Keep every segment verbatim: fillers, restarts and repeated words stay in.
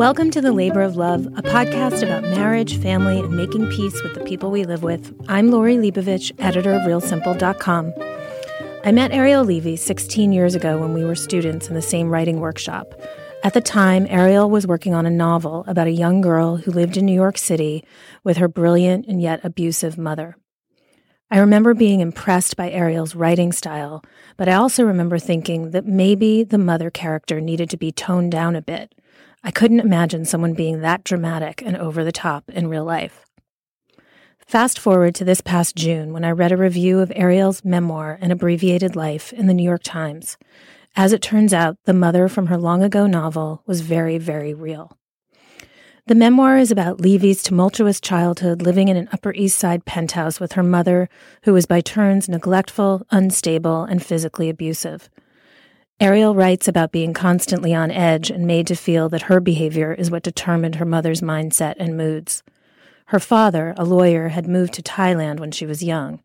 Welcome to The Labor of Love, a podcast about marriage, family, and making peace with the people we live with. I'm Lori Leibovitch, editor of Real Simple dot com. I met Ariel Leve sixteen years ago when we were students in the same writing workshop. At the time, Ariel was working on a novel about a young girl who lived in New York City with her brilliant and yet abusive mother. I remember being impressed by Ariel's writing style, but I also remember thinking that maybe the mother character needed to be toned down a bit. I couldn't imagine someone being that dramatic and over the top in real life. Fast forward to this past June when I read a review of Ariel's memoir, An Abbreviated Life, in the New York Times. As it turns out, the mother from her long-ago novel was very, very real. The memoir is about Levy's tumultuous childhood living in an Upper East Side penthouse with her mother, who was by turns neglectful, unstable, and physically abusive. Ariel writes about being constantly on edge and made to feel that her behavior is what determined her mother's mindset and moods. Her father, a lawyer, had moved to Thailand when she was young.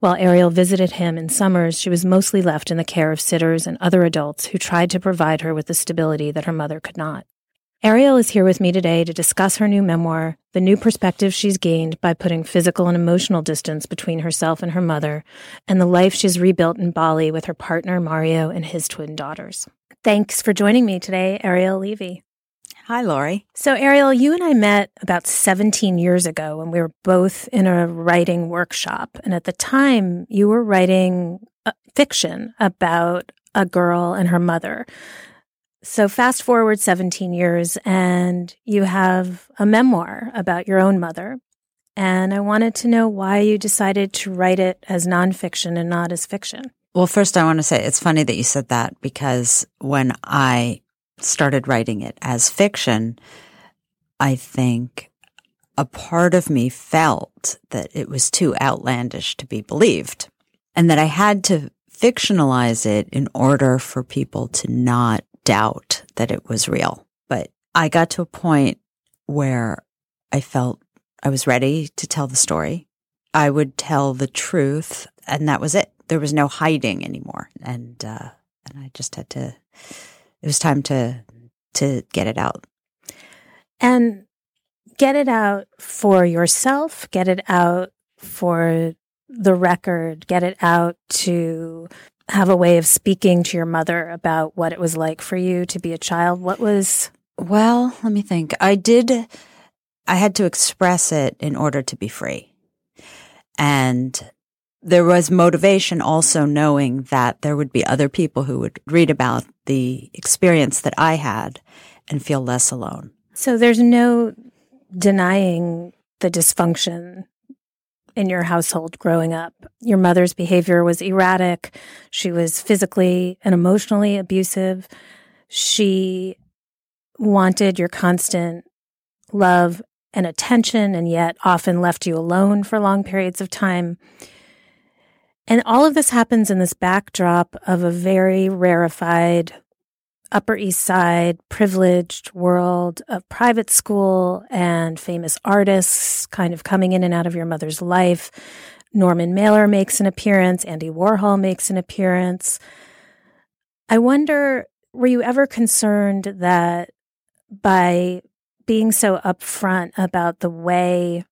While Ariel visited him in summers, she was mostly left in the care of sitters and other adults who tried to provide her with the stability that her mother could not. Ariel is here with me today to discuss her new memoir, the new perspective she's gained by putting physical and emotional distance between herself and her mother, and the life she's rebuilt in Bali with her partner, Mario, and his twin daughters. Thanks for joining me today, Ariel Leve. Hi, Lori. So, Ariel, you and I met about seventeen years ago when we were both in a writing workshop. And at the time, you were writing fiction about a girl and her mother. So fast forward seventeen years, and you have a memoir about your own mother. And I wanted to know why you decided to write it as nonfiction and not as fiction. Well, first I want to say it's funny that you said that, because when I started writing it as fiction, I think a part of me felt that it was too outlandish to be believed, and that I had to fictionalize it in order for people to not doubt that it was real. But I got to a point where I felt I was ready to tell the story. I would tell the truth, and that was it. There was no hiding anymore. And uh, and I just had to, it was time to to get it out. And get it out for yourself, get it out for the record, get it out to have a way of speaking to your mother about what it was like for you to be a child. What was... Well, let me think. I did, I had to express it in order to be free. And there was motivation also knowing that there would be other people who would read about the experience that I had and feel less alone. So there's no denying the dysfunction in your household growing up. Your mother's behavior was erratic. She was physically and emotionally abusive. She wanted your constant love and attention, and yet often left you alone for long periods of time. And all of this happens in this backdrop of a very rarefied Upper East Side privileged world of private school and famous artists kind of coming in and out of your mother's life. Norman Mailer makes an appearance. Andy Warhol makes an appearance. I wonder, were you ever concerned that by being so upfront about the way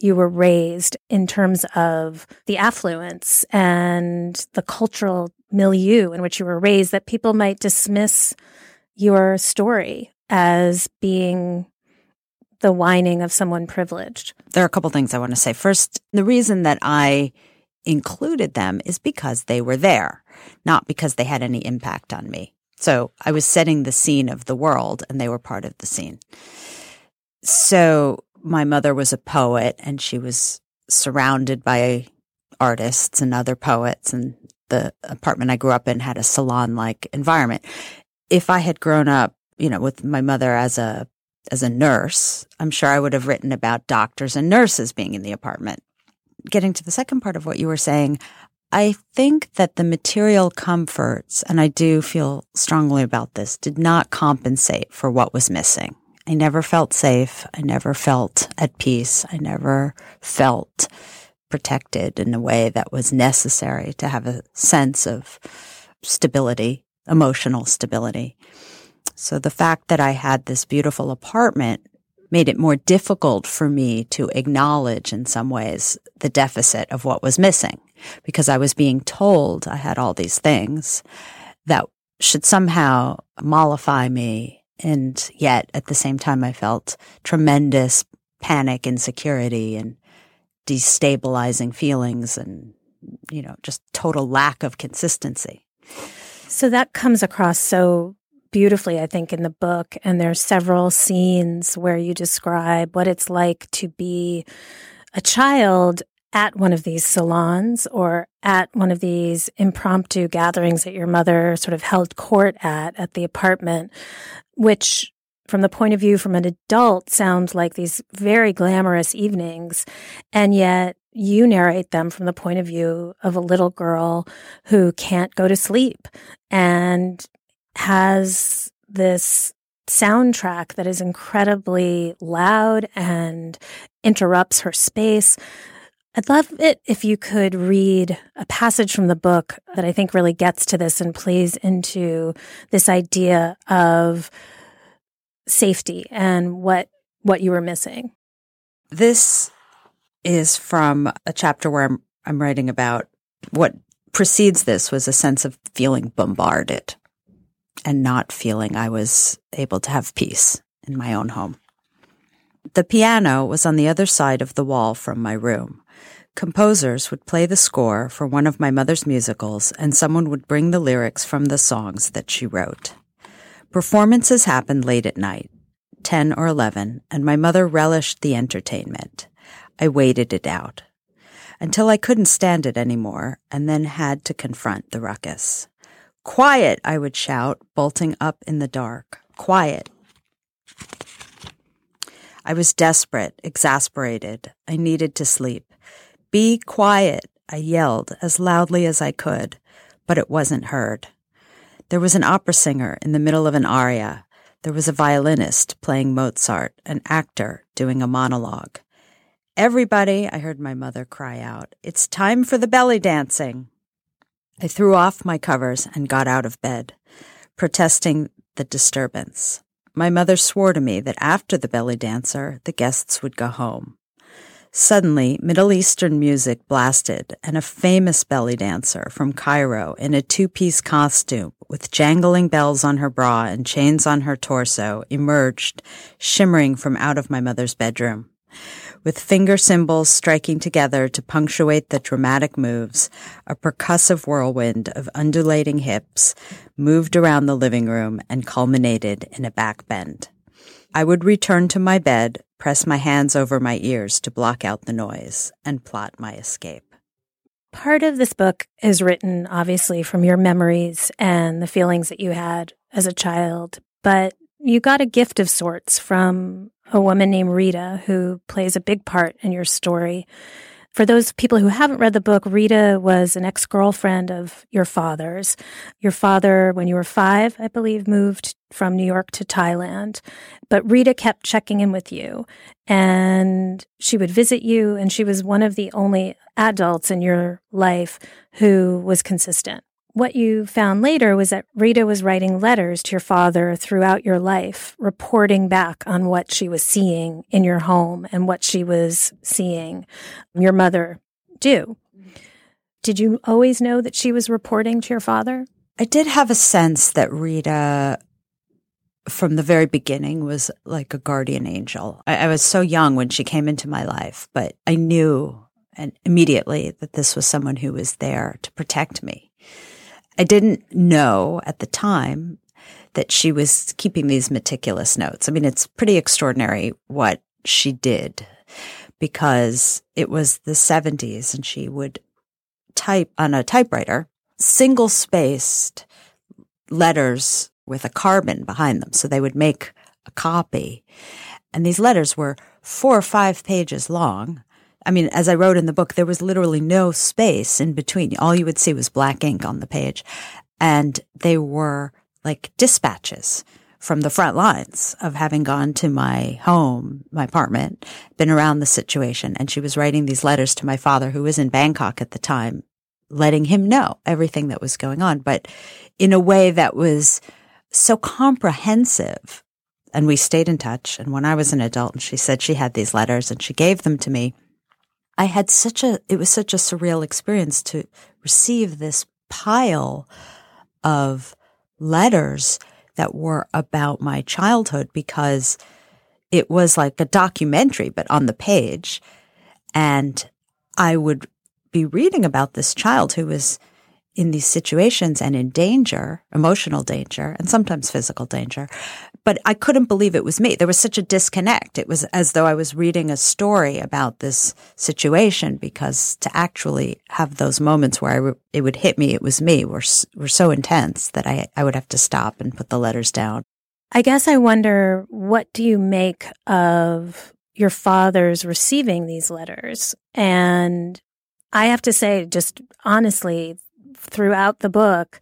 you were raised in terms of the affluence and the cultural milieu in which you were raised, that people might dismiss your story as being the whining of someone privileged? There are a couple things I want to say. First, the reason that I included them is because they were there, not because they had any impact on me. So I was setting the scene of the world, and they were part of the scene. So my mother was a poet, and she was surrounded by artists and other poets, and the apartment I grew up in had a salon-like environment. If I had grown up, you know, with my mother as a as a nurse, I'm sure I would have written about doctors and nurses being in the apartment. Getting to the second part of what you were saying, I think that the material comforts, and I do feel strongly about this, did not compensate for what was missing. I never felt safe. I never felt at peace. I never felt protected in a way that was necessary to have a sense of stability, emotional stability. So the fact that I had this beautiful apartment made it more difficult for me to acknowledge in some ways the deficit of what was missing, because I was being told I had all these things that should somehow mollify me. And yet at the same time, I felt tremendous panic, insecurity, and destabilizing feelings and, you know, just total lack of consistency. So that comes across so beautifully, I think, in the book. And there's several scenes where you describe what it's like to be a child at one of these salons or at one of these impromptu gatherings that your mother sort of held court at, at the apartment, which from the point of view from an adult sounds like these very glamorous evenings. And yet you narrate them from the point of view of a little girl who can't go to sleep and has this soundtrack that is incredibly loud and interrupts her space. I'd love it if you could read a passage from the book that I think really gets to this and plays into this idea of safety and what what you were missing. This is from a chapter where I'm, I'm writing about what precedes this was a sense of feeling bombarded and not feeling I was able to have peace in my own home. The piano was on the other side of the wall from my room. Composers would play the score for one of my mother's musicals, and someone would bring the lyrics from the songs that she wrote. Performances happened late at night, ten or eleven, and my mother relished the entertainment. I waited it out until I couldn't stand it anymore and then had to confront the ruckus. "Quiet," I would shout, bolting up in the dark. "Quiet." I was desperate, exasperated. I needed to sleep. "Be quiet," I yelled as loudly as I could, but it wasn't heard. There was an opera singer in the middle of an aria. There was a violinist playing Mozart, an actor doing a monologue. "Everybody," I heard my mother cry out, "it's time for the belly dancing." I threw off my covers and got out of bed, protesting the disturbance. My mother swore to me that after the belly dancer, the guests would go home. Suddenly, Middle Eastern music blasted, and a famous belly dancer from Cairo in a two-piece costume with jangling bells on her bra and chains on her torso emerged, shimmering from out of my mother's bedroom. With finger cymbals striking together to punctuate the dramatic moves, a percussive whirlwind of undulating hips moved around the living room and culminated in a back bend. I would return to my bed, press my hands over my ears to block out the noise, and plot my escape. Part of this book is written, obviously, from your memories and the feelings that you had as a child, but you got a gift of sorts from a woman named Rita, who plays a big part in your story. For those people who haven't read the book, Rita was an ex-girlfriend of your father's. Your father, when you were five, I believe, moved from New York to Thailand. But Rita kept checking in with you, and she would visit you, and she was one of the only adults in your life who was consistent. What you found later was that Rita was writing letters to your father throughout your life, reporting back on what she was seeing in your home and what she was seeing your mother do. Did you always know that she was reporting to your father? I did have a sense that Rita, from the very beginning, was like a guardian angel. I, I was so young when she came into my life, but I knew and immediately that this was someone who was there to protect me. I didn't know at the time that she was keeping these meticulous notes. I mean, it's pretty extraordinary what she did, because it was the seventies and she would type on a typewriter single-spaced letters with a carbon behind them. So they would make a copy. And these letters were four or five pages long. I mean, as I wrote in the book, there was literally no space in between. All you would see was black ink on the page. And they were like dispatches from the front lines of having gone to my home, my apartment, been around the situation. And she was writing these letters to my father, who was in Bangkok at the time, letting him know everything that was going on, but in a way that was so comprehensive. And we stayed in touch. And when I was an adult and she said she had these letters and she gave them to me, I had such a, it was such a surreal experience to receive this pile of letters that were about my childhood, because it was like a documentary, but on the page. And I would be reading about this child who was in these situations and in danger, emotional danger, and sometimes physical danger. But I couldn't believe it was me. There was such a disconnect. It was as though I was reading a story about this situation, because to actually have those moments where I re- it would hit me, it was me, were, were so intense that I, I would have to stop and put the letters down. I guess I wonder, what do you make of your father's receiving these letters? And I have to say, just honestly, throughout the book,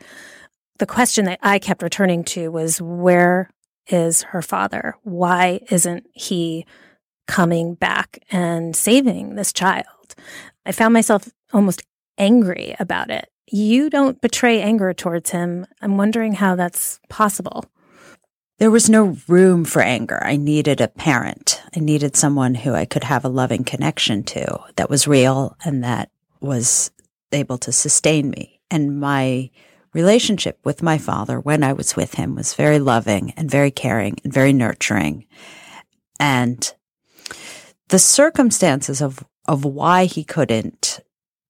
the question that I kept returning to was, where is her father? Why isn't he coming back and saving this child? I found myself almost angry about it. You don't betray anger towards him. I'm wondering how that's possible. There was no room for anger. I needed a parent. I needed someone who I could have a loving connection to that was real and that was able to sustain me. And my relationship with my father when I was with him was very loving and very caring and very nurturing. And the circumstances of, of why he couldn't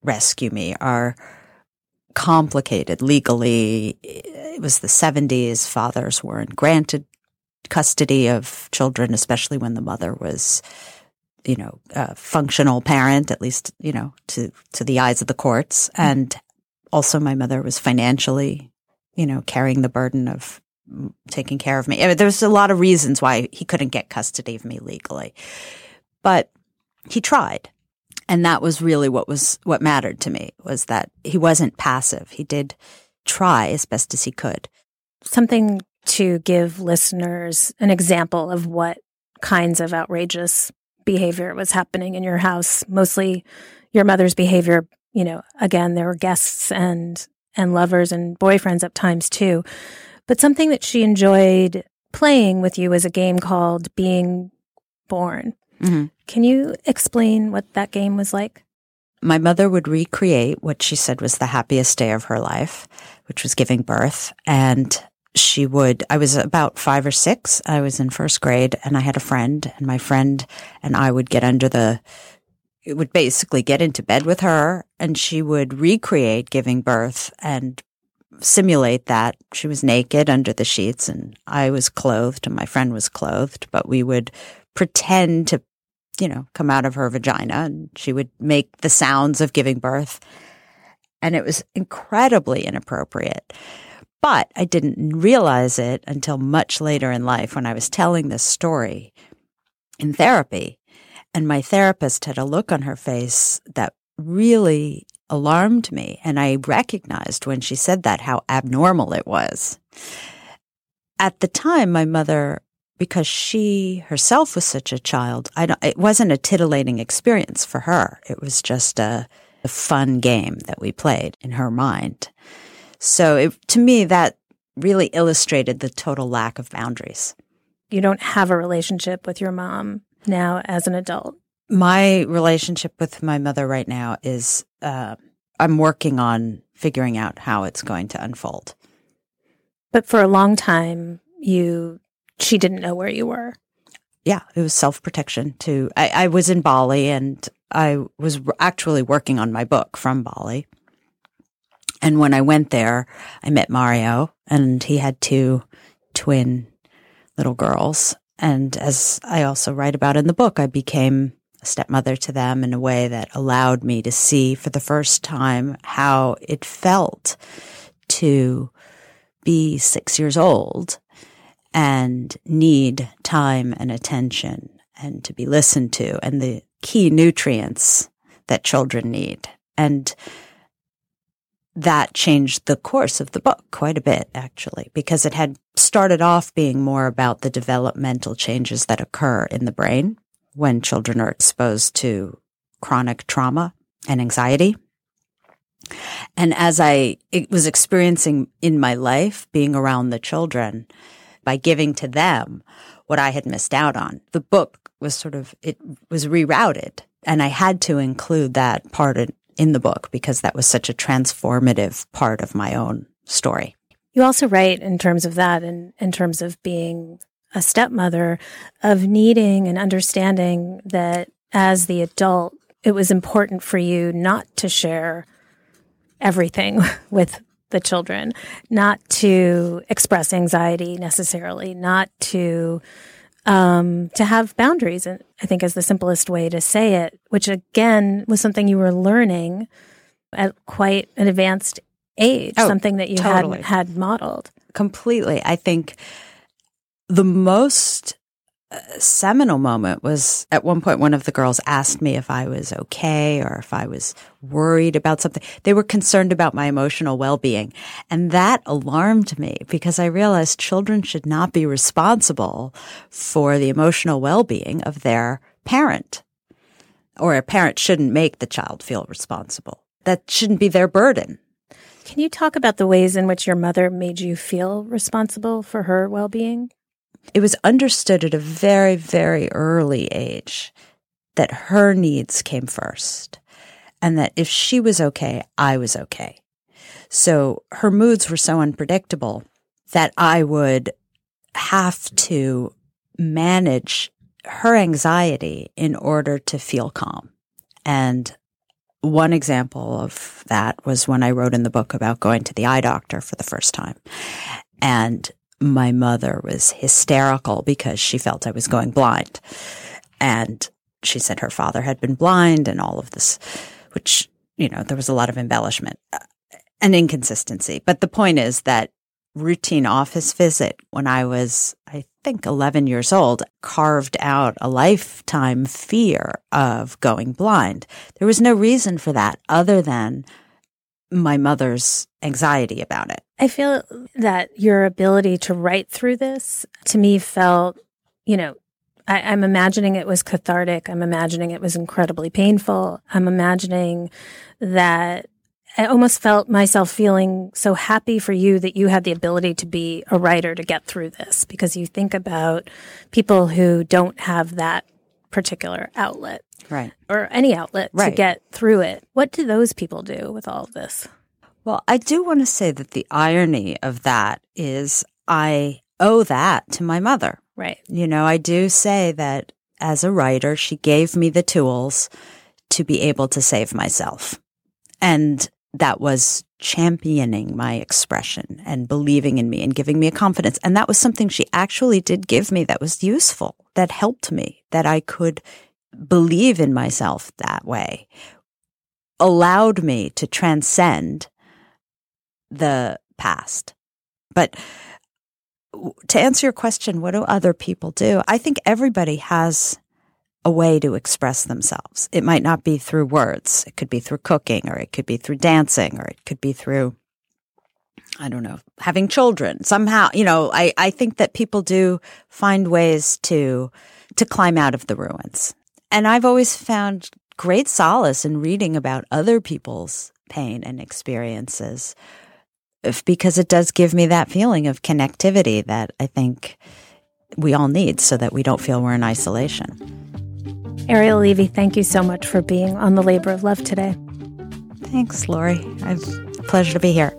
rescue me are complicated legally. It was the seventies. Fathers weren't granted custody of children, especially when the mother was, you know, a functional parent, at least, you know, to, to the eyes of the courts. And also my mother was financially, you know, carrying the burden of taking care of me. I mean, there's a lot of reasons why he couldn't get custody of me legally. But he tried. And that was really what was what mattered to me, was that he wasn't passive. He did try as best as he could. Something to give listeners an example of what kinds of outrageous behavior was happening in your house, mostly your mother's behavior. You know, again, there were guests and and lovers and boyfriends at times too. But something that she enjoyed playing with you was a game called Being Born. Mm-hmm. Can you explain what that game was like? My mother would recreate what she said was the happiest day of her life, which was giving birth. And she would, I was about five or six. I was in first grade and I had a friend, and my friend and I would get under the, it would basically get into bed with her, and she would recreate giving birth and simulate that. She was naked under the sheets and I was clothed and my friend was clothed, but we would pretend to, you know, come out of her vagina, and she would make the sounds of giving birth. And it was incredibly inappropriate. But I didn't realize it until much later in life, when I was telling this story in therapy. And my therapist had a look on her face that really alarmed me. And I recognized when she said that how abnormal it was. At the time, my mother, because she herself was such a child, I don't, it wasn't a titillating experience for her. It was just a, a fun game that we played in her mind. So it, to me, that really illustrated the total lack of boundaries. You don't have a relationship with your mom now as an adult. My relationship with my mother right now is uh, I'm working on figuring out how it's going to unfold. But for a long time, you... she didn't know where you were. Yeah, it was self-protection too. I, I was in Bali, and I was actually working on my book from Bali. And when I went there, I met Mario, and he had two twin little girls. And as I also write about in the book, I became a stepmother to them in a way that allowed me to see for the first time how it felt to be six years old and need time and attention and to be listened to and the key nutrients that children need. And that changed the course of the book quite a bit, actually, because it had started off being more about the developmental changes that occur in the brain when children are exposed to chronic trauma and anxiety. And as I it was experiencing in my life, being around the children, by giving to them what I had missed out on, the book was sort of, it was rerouted. And I had to include that part in, in the book because that was such a transformative part of my own story. You also write in terms of that, in, in terms of being a stepmother, of needing and understanding that as the adult, it was important for you not to share everything with the children, not to express anxiety necessarily, not to um, to have boundaries, and I think is the simplest way to say it, which again was something you were learning at quite an advanced age, oh, something that you totally. had, had modeled. Completely. I think the most uh, seminal moment was at one point one of the girls asked me if I was okay or if I was worried about something. They were concerned about my emotional well-being. And that alarmed me because I realized children should not be responsible for the emotional well-being of their parent. Or a parent shouldn't make the child feel responsible. That shouldn't be their burden. Can you talk about the ways in which your mother made you feel responsible for her well-being? It was understood at a very, very early age that her needs came first and that if she was okay, I was okay. So her moods were so unpredictable that I would have to manage her anxiety in order to feel calm. And one example of that was when I wrote in the book about going to the eye doctor for the first time. And my mother was hysterical because she felt I was going blind. And she said her father had been blind and all of this, which, you know, there was a lot of embellishment and inconsistency. But the point is that routine office visit when I was, I think, eleven years old, carved out a lifetime fear of going blind. There was no reason for that other than my mother's anxiety about it. I feel that your ability to write through this, to me, felt, you know, I, I'm imagining it was cathartic. I'm imagining it was incredibly painful. I'm imagining that I almost felt myself feeling so happy for you that you had the ability to be a writer to get through this, because you think about people who don't have that particular outlet, right, or any outlet, right, to get through it. What do those people do with all of this? Well, I do want to say that the irony of that is I owe that to my mother. Right. You know, I do say that as a writer, she gave me the tools to be able to save myself. And that was championing my expression and believing in me and giving me a confidence. And that was something she actually did give me that was useful, that helped me, that I could believe in myself that way, allowed me to transcend the past. But to answer your question, what do other people do? I think everybody has a way to express themselves. It might not be through words. It could be through cooking, or it could be through dancing, or it could be through, I don't know, having children somehow. You know, I, I think that people do find ways to to climb out of the ruins. And I've always found great solace in reading about other people's pain and experiences, because it does give me that feeling of connectivity that I think we all need so that we don't feel we're in isolation. Ariel Leve, thank you so much for being on The Labor of Love today. Thanks, Lori. It's a pleasure to be here.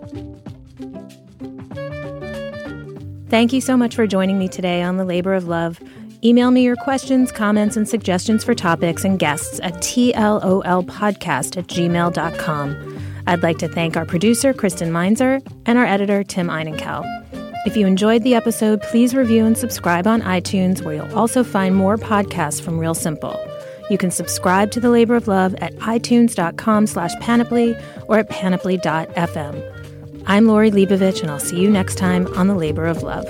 Thank you so much for joining me today on The Labor of Love. Email me your questions, comments, and suggestions for topics and guests at T L O L podcast at gmail dot com. I'd like to thank our producer, Kristen Meinzer, and our editor, Tim Einenkel. If you enjoyed the episode, please review and subscribe on iTunes, where you'll also find more podcasts from Real Simple. You can subscribe to The Labor of Love at itunes dot com slash panoply or at panoply dot f m. I'm Lori Leibovitch, and I'll see you next time on The Labor of Love.